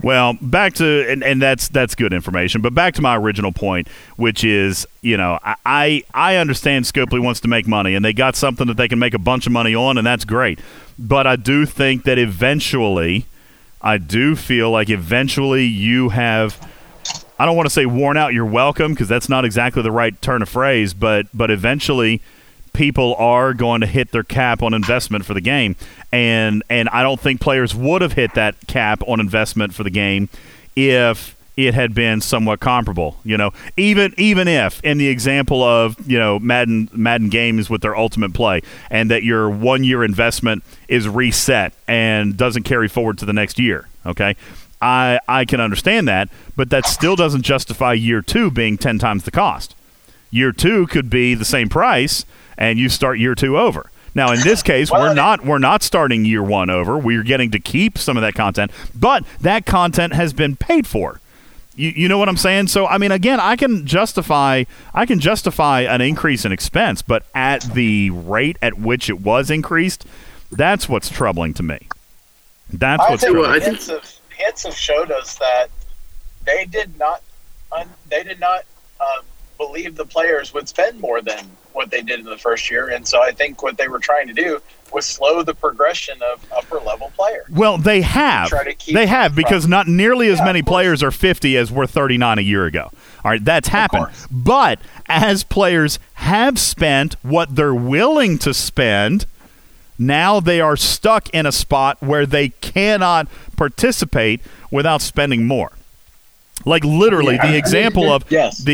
Well, back to and that's good information. But back to my original point, which is, you know, I understand Scopely wants to make money, and they got something that they can make a bunch of money on, and that's great. But I do think that eventually you have, I don't want to say worn out your welcome, because that's not exactly the right turn of phrase, but eventually people are going to hit their cap on investment for the game. And I don't think players would have hit that cap on investment for the game if it had been somewhat comparable, you know. Even if, in the example of, you know, Madden games with their ultimate play, and that your 1 year investment is reset and doesn't carry forward to the next year, okay? I can understand that, but that still doesn't justify year two being 10 times the cost. Year two could be the same price, and you start year two over. Now, in this case, we're not starting year one over. We're getting to keep some of that content, but that content has been paid for. You know what I'm saying? So, I mean, again, I can justify an increase in expense, but at the rate at which it was increased, that's what's troubling to me. Hints have showed us that they did not believe the players would spend more than what they did in the first year, and so I think what they were trying to do was slow the progression of upper-level players. Well, they have. They have, because not nearly as many players are 50 as were 39 a year ago. All right, that's happened. But as players have spent what they're willing to spend, now they are stuck in a spot where they cannot participate without spending more. Like literally, the example of so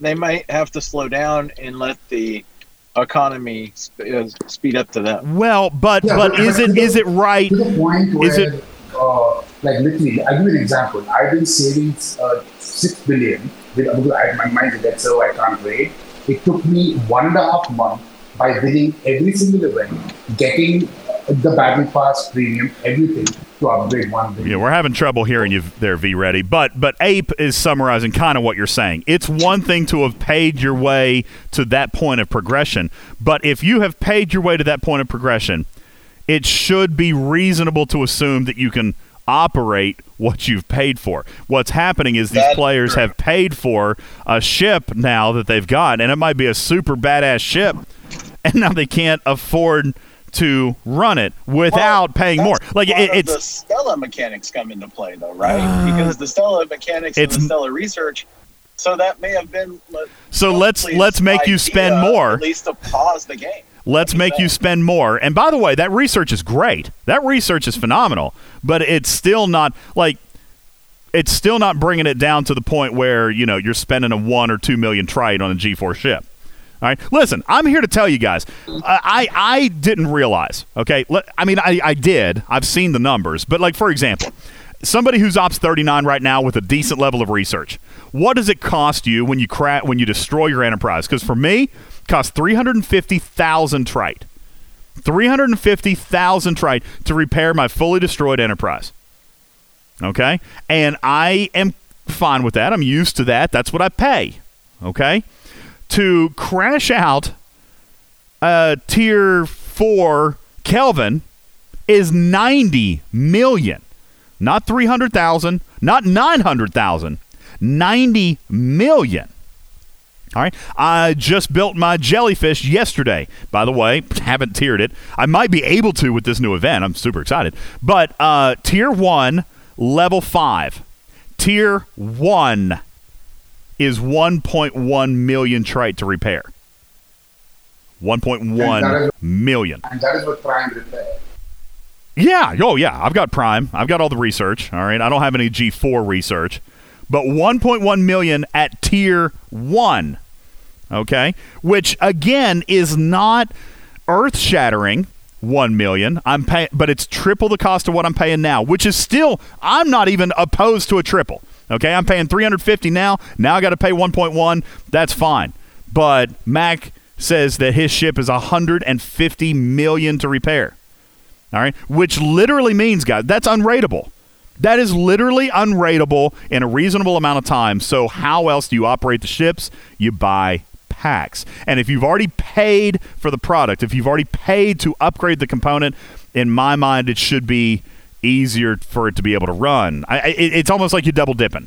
they might have to slow down and let the economy speed up to them. Well, but is it right? To the point where, like literally, I'll give you an example. I've been saving $6 billion. My mind is dead, so I can't wait. It took me 1.5 months by winning every single event, getting the battle pass, premium, everything. Yeah, we're having trouble hearing you there, V-Ready. But Ape is summarizing kind of what you're saying. It's one thing to have paid your way to that point of progression, but if you have paid your way to that point of progression, it should be reasonable to assume that you can operate what you've paid for. What's happening is these players have paid for a ship now that they've got, and it might be a super badass ship, and now they can't afford to run it without paying more. Like it's the Stella mechanics come into play though, right? Because the Stella mechanics and the Stella research, so that may have been so let's make you spend more, at least to pause the game. Let's make you spend more. And by the way, that research is great. That research is phenomenal, but it's still not bringing it down to the point where, you know, you're spending a 1 or 2 million trite on a G4 ship. All right, listen, I'm here to tell you guys, I didn't realize, okay? I mean, I did. I've seen the numbers. But, like, for example, somebody who's Ops 39 right now with a decent level of research, what does it cost you when you destroy your Enterprise? Because for me, it costs 350,000 trite. 350,000 trite to repair my fully destroyed Enterprise, okay? And I am fine with that. I'm used to that. That's what I pay, okay? To crash out a Tier 4 Kelvin is 90 million. Not 300,000, not 900,000. 90 million. All right. I just built my Jellyfish yesterday. By the way, haven't tiered it. I might be able to with this new event. I'm super excited. But Tier 1, Level 5. Tier 1 is 1.1 million trite to repair. 1.1 million. And that is what Prime repair. Yeah. Oh, yeah. I've got Prime. I've got all the research. All right. I don't have any G4 research. But 1.1 million at Tier 1. Okay. Which, again, is not earth-shattering. 1 million. I'm paying, but it's triple the cost of what I'm paying now, which is still, I'm not even opposed to a triple. Okay, I'm paying 350 now. Now I got to pay 1.1. That's fine. But Mac says that his ship is 150 million to repair. All right, which literally means, guys, that's unrateable. That is literally unrateable in a reasonable amount of time. So how else do you operate the ships? You buy packs. And if you've already paid for the product, if you've already paid to upgrade the component, in my mind it should be easier for it to be able to run. It's almost like you're double dipping.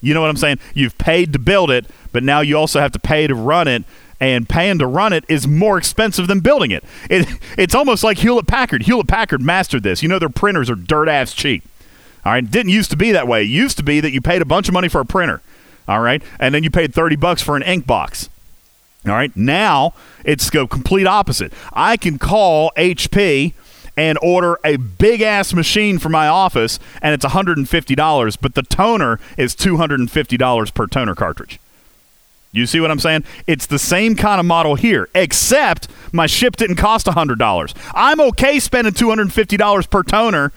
You know what I'm saying? You've paid to build it, but now you also have to pay to run it, and paying to run it is more expensive than building it. It's almost like Hewlett-Packard. Hewlett-Packard mastered this. You know, their printers are dirt-ass cheap. All right? It didn't used to be that way. It used to be that you paid a bunch of money for a printer, all right, and then you paid $30 for an ink box. All right. Now it's the complete opposite. I can call HP and order a big-ass machine for my office, and it's $150, but the toner is $250 per toner cartridge. You see what I'm saying? It's the same kind of model here, except my ship didn't cost $100. I'm okay spending $250 per toner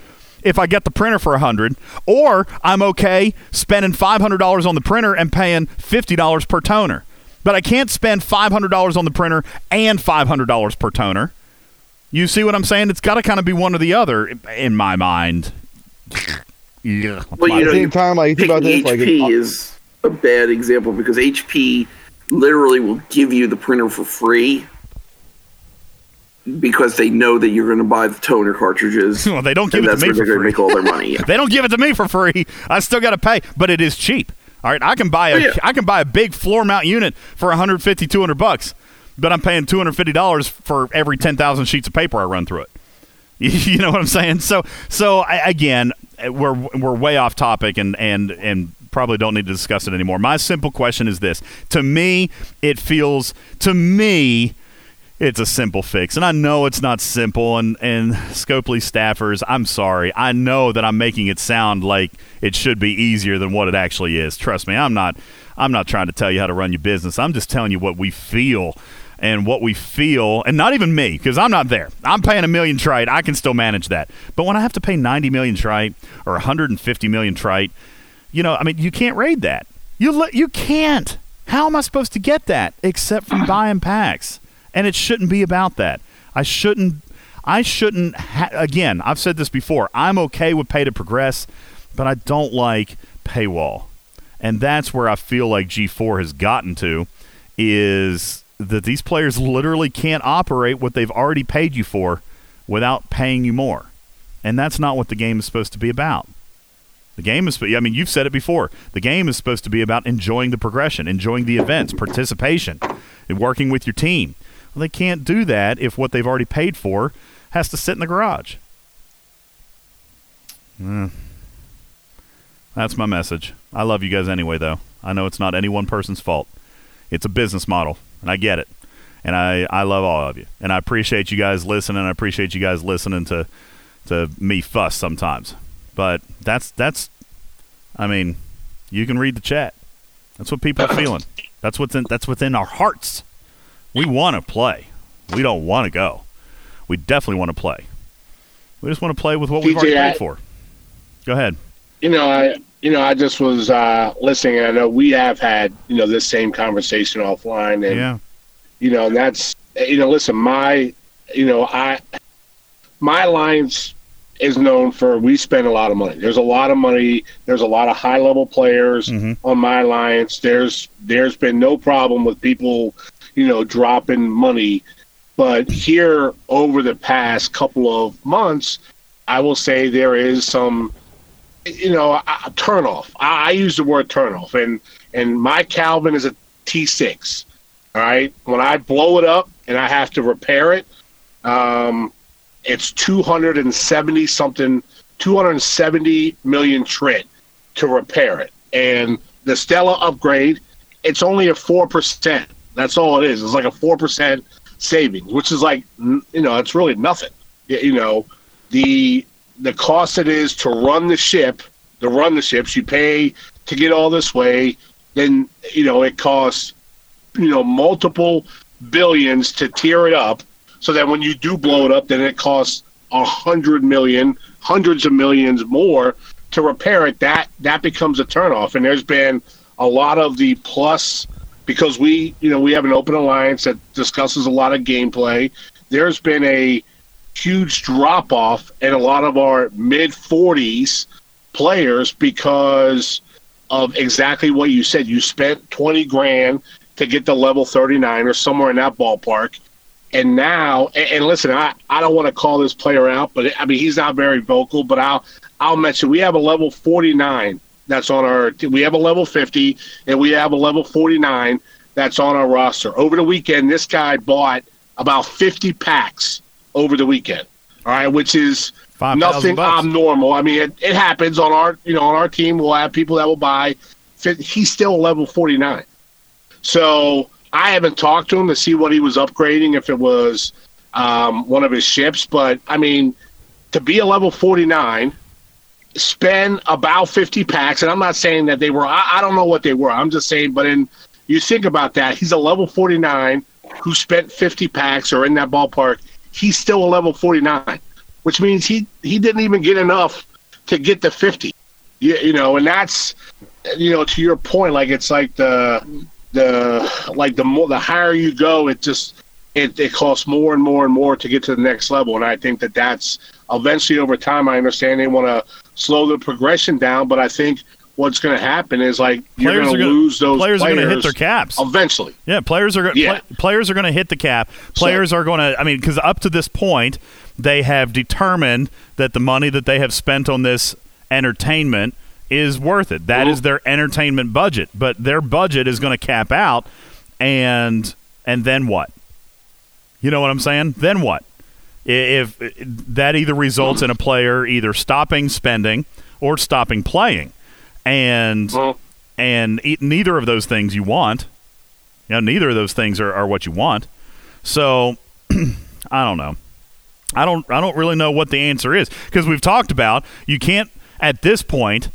if I get the printer for $100, or I'm okay spending $500 on the printer and paying $50 per toner. But I can't spend $500 on the printer and $500 per toner. You see what I'm saying? It's got to kind of be one or the other in my mind. Yeah. Well, you know, at the same time, I think about this, HP like is a bad example because HP literally will give you the printer for free because they know that you're going to buy the toner cartridges. Well, they don't give it to me for free. That's where they're going to make all their money. Yeah. They don't give it to me for free. I still got to pay, but it is cheap. All right, I can buy a big floor mount unit for $150-$200. But I'm paying $250 for every 10,000 sheets of paper I run through it. You know what I'm saying? So, again, we're way off topic and probably don't need to discuss it anymore. My simple question is this. To me, it's a simple fix. And I know it's not simple. And Scopely staffers, I'm sorry. I know that I'm making it sound like it should be easier than what it actually is. Trust me, I'm not trying to tell you how to run your business. I'm just telling you what we feel. And what we feel, and not even me, because I'm not there. I'm paying 1 million trite. I can still manage that. But when I have to pay 90 million trite or 150 million trite, you know, I mean, you can't raid that. You can't. How am I supposed to get that except from buying packs? And it shouldn't be about that. Again, I've said this before. I'm okay with pay to progress, but I don't like paywall. And that's where I feel like G4 has gotten to is that these players literally can't operate what they've already paid you for without paying you more. And that's not what the game is supposed to be about. The game is, I mean, you've said it before. The game is supposed to be about enjoying the progression, enjoying the events, participation, and working with your team. Well, they can't do that if what they've already paid for has to sit in the garage. That's my message. I love you guys anyway, though. I know it's not any one person's fault. It's a business model. And I get it. And I love all of you. And I appreciate you guys listening. I appreciate you guys listening to me fuss sometimes. But that's I mean, you can read the chat. That's what people are feeling. That's what's in our hearts. We want to play. We don't want to go. We definitely want to play. We just want to play with what we've already paid for. Go ahead. I just was listening, and I know we have had, this same conversation offline, and that's listen, my alliance is known for we spend a lot of money. There's a lot of money. There's a lot of high level players on my alliance. There's been no problem with people, dropping money, but here over the past couple of months, I will say there is some. A turnoff. I use the word turnoff, and my Kelvin is a T6. All right, when I blow it up and I have to repair it, it's 270 million trit to repair it. And the Stella upgrade, it's only a 4%. That's all it is. It's like a 4% savings, which is like it's really nothing. The cost it is to run the ship, you pay to get all this way, then, it costs, multiple billions to tier it up so that when you do blow it up, then it costs hundreds of millions more to repair it. That becomes a turnoff. And there's been a lot of the plus because we have an open alliance that discusses a lot of gameplay. There's been a huge drop off in a lot of our mid 40s players because of exactly what you said. You spent $20,000 to get to level 39 or somewhere in that ballpark. And now, and listen, I don't want to call this player out, but I mean, he's not very vocal, but I'll mention we have a level 49 that's on our, we have a level 50 and we have a level 49 that's on our roster. Over the weekend, this guy bought about 50 packs over the weekend, all right, which is nothing abnormal. I mean, it happens on our, on our team. We'll have people that will buy. He's still level 49. So I haven't talked to him to see what he was upgrading, if it was one of his ships. But, I mean, to be a level 49, spend about 50 packs, and I'm not saying that they were, I don't know what they were. I'm just saying, but in you think about that, he's a level 49 who spent 50 packs or in that ballpark. He's still a level 49, which means he didn't even get enough to get to 50. You know, and that's, you know, to your point, like it's like the higher you go, it just it costs more and more and more to get to the next level. And I think that that's eventually over time. I understand they want to slow the progression down, but I think what's going to happen is like you're going to lose those players are going to hit their caps eventually. Yeah, players are going to hit the cap. Players are going to. I mean, because up to this point, they have determined that the money that they have spent on this entertainment is worth it. That is their entertainment budget, but their budget is going to cap out, and then what? You know what I'm saying? Then what? If that either results in a player either stopping spending or stopping playing, and neither of those things you want. You know, neither of those things are what you want. So I don't know. I don't really know what the answer is, because we've talked about you can't at this point.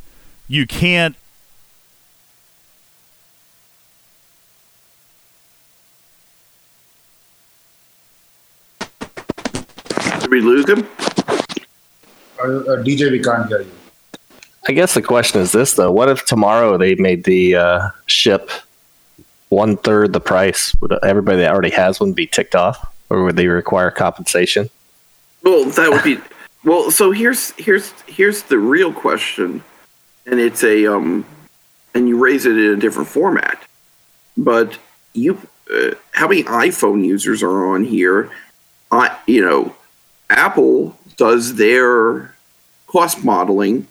You can't. Did we lose him? DJ, we can't hear you. I guess the question is this, though. What if tomorrow they made the ship 1/3 the price? Would everybody that already has one be ticked off, or would they require compensation? Well, that would be. Well, so here's the real question, and it's a and you raise it in a different format. But you, how many iPhone users are on here? Apple does their cost modeling.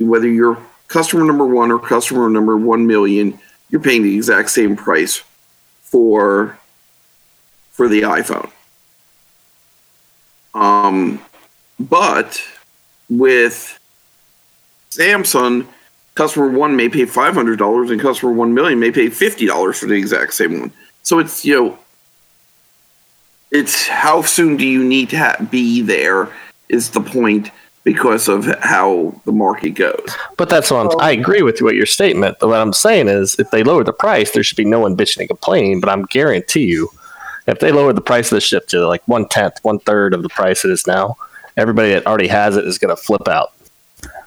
Whether you're customer number one or customer number 1 million, you're paying the exact same price for the iPhone. But with Samsung, customer one may pay $500 and customer 1 million may pay $50 for the exact same one. So it's, you know, it's how soon do you need to be there is the point, because of how the market goes. But that's what I agree with you with your statement. What I'm saying is, if they lower the price, there should be no one bitching and complaining. But I'm guarantee you, if they lower the price of the ship to like 1/3 of the price it is now, everybody that already has it is going to flip out.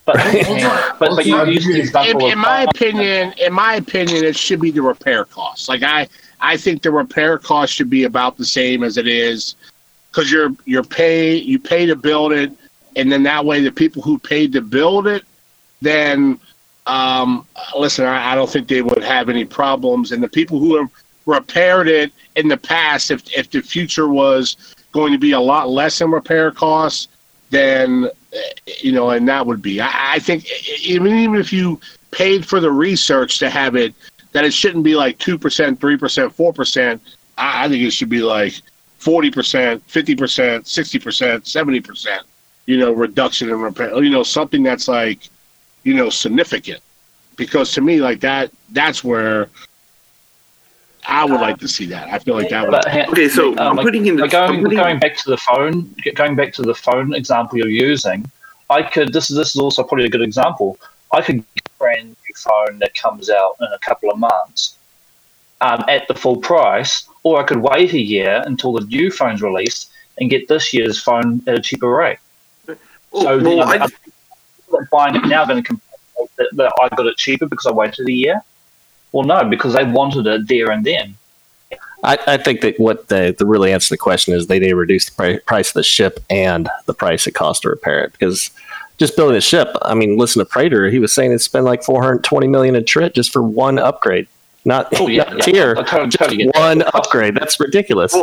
But, right? But in my opinion, it should be the repair costs. Like I think the repair cost should be about the same as it is, because you pay to build it. And then that way, the people who paid to build it, then, listen, I don't think they would have any problems. And the people who have repaired it in the past, if the future was going to be a lot less in repair costs, then, you know, and that would be. I think even if you paid for the research to have it, that it shouldn't be like 2%, 3%, 4%. I think it should be like 40%, 50%, 60%, 70%. You know, reduction in repair, you know, something that's like, you know, significant, because to me, like that's where I would like to see that. I feel like that would. Okay, so going back to the phone example you're using, I could. This is also probably a good example. I could get a brand new phone that comes out in a couple of months, at the full price, or I could wait a year until the new phone's released and get this year's phone at a cheaper rate. So I'm buying it now going to complain that I got it cheaper because I waited a year? Well, no, because they wanted it there and then. I think that what the really answer to the question is they need to reduce the price of the ship and the price it costs to repair it. Because just building a ship, I mean, listen to Prater. He was saying they'd spend like $420 million a trip just for one upgrade. Not one upgrade. That's ridiculous.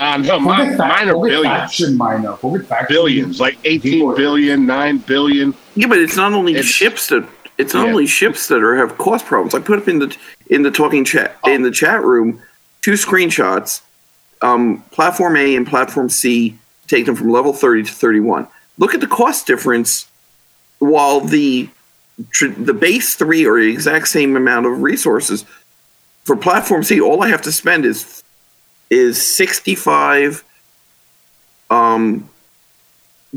Mine are billions, like 18 billion, 9 billion. Yeah, but it's not only ships that have cost problems. I put up in the talking chat in the chat room 2 screenshots, platform A and platform C, take them from level 30 to 31. Look at the cost difference, while the base 3 are the exact same amount of resources. for Platform C, all I have to spend is 65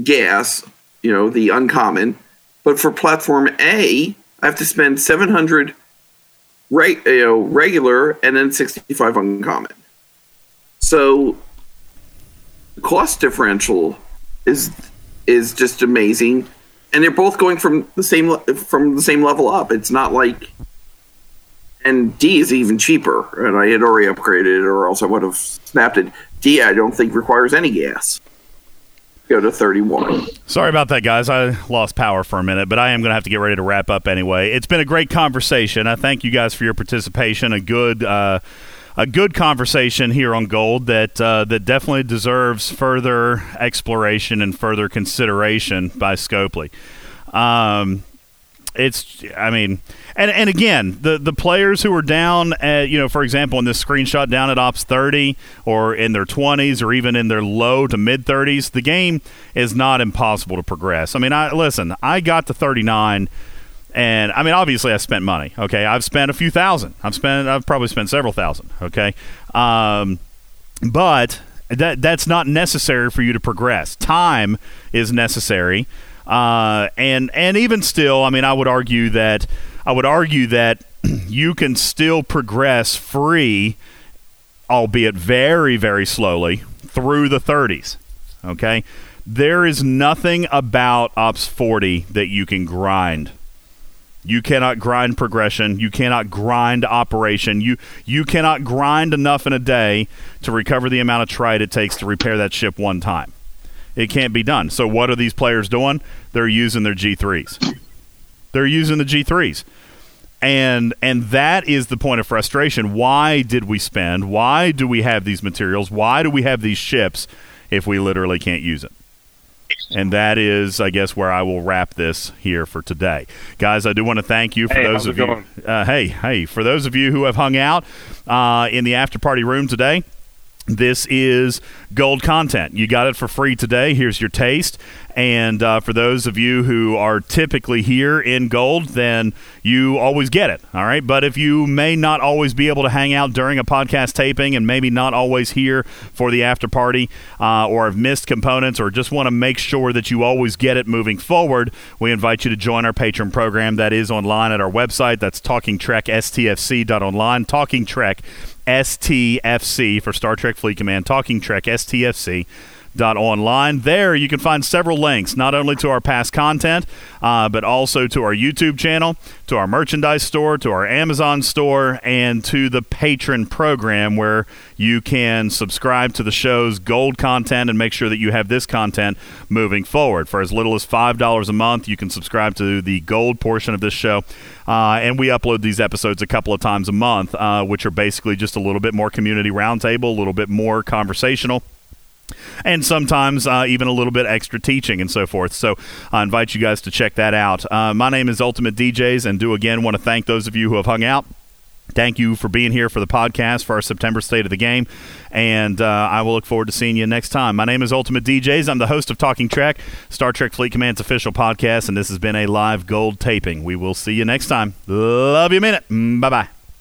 gas, you know, the uncommon. But for Platform A, I have to spend 700 regular and then 65 uncommon. So the cost differential is just amazing, and they're both going from the same level up. It's not like, and D is even cheaper, and I had already upgraded it, or else I would have snapped it. D, I don't think requires any gas. Go to 31. Sorry about that, guys. I lost power for a minute, but I am going to have to get ready to wrap up anyway. It's been a great conversation. I thank you guys for your participation. A good conversation here on Gold that definitely deserves further exploration and further consideration by Scopely. And again, the players who are down at, you know, for example, in this screenshot, down at Ops 30 or in their 20s or even in their low to mid 30s, the game is not impossible to progress. I mean, I got to 39, and I mean, obviously I spent money. Okay. I've spent a few thousand. I've probably spent several thousand. Okay. But that's not necessary for you to progress. Time is necessary. And even still, I mean, I would argue that you can still progress free, albeit very, very slowly, through the 30s. Okay? There is nothing about Ops 40 that you can grind. You cannot grind progression. You cannot grind operation. You cannot grind enough in a day to recover the amount of trite it takes to repair that ship one time. It can't be done. So what are these players doing? They're using their G3s. They're using the G3s. And that is the point of frustration. Why did we spend? Why do we have these materials? Why do we have these ships if we literally can't use them? And that is, I guess, where I will wrap this here for today. Guys, I do want to thank you for those of you. For those of you who have hung out in the after party room today. This is gold content. You got it for free today. Here's your taste. And for those of you who are typically here in gold, then you always get it. All right. But if you may not always be able to hang out during a podcast taping and maybe not always here for the after party or have missed components or just want to make sure that you always get it moving forward, we invite you to join our Patreon program that is online at our website. That's talkingtrekstfc.online. Talking Trek. STFC for Star Trek Fleet Command, Talking Trek, STFC.online. There you can find several links, not only to our past content, but also to our YouTube channel, to our merchandise store, to our Amazon store, and to the Patron program where you can subscribe to the show's gold content and make sure that you have this content moving forward. For as little as $5 a month, you can subscribe to the gold portion of this show. And we upload these episodes a couple of times a month, which are basically just a little bit more community roundtable, a little bit more conversational, and sometimes even a little bit extra teaching and so forth. So I invite you guys to check that out. My name is Ultimate DJs, and do again want to thank those of you who have hung out. Thank you for being here for the podcast for our September State of the Game, and I will look forward to seeing you next time. My name is Ultimate DJs. I'm the host of Talking Trek, Star Trek Fleet Command's official podcast, and this has been a live gold taping. We will see you next time. Love you a minute. Bye-bye.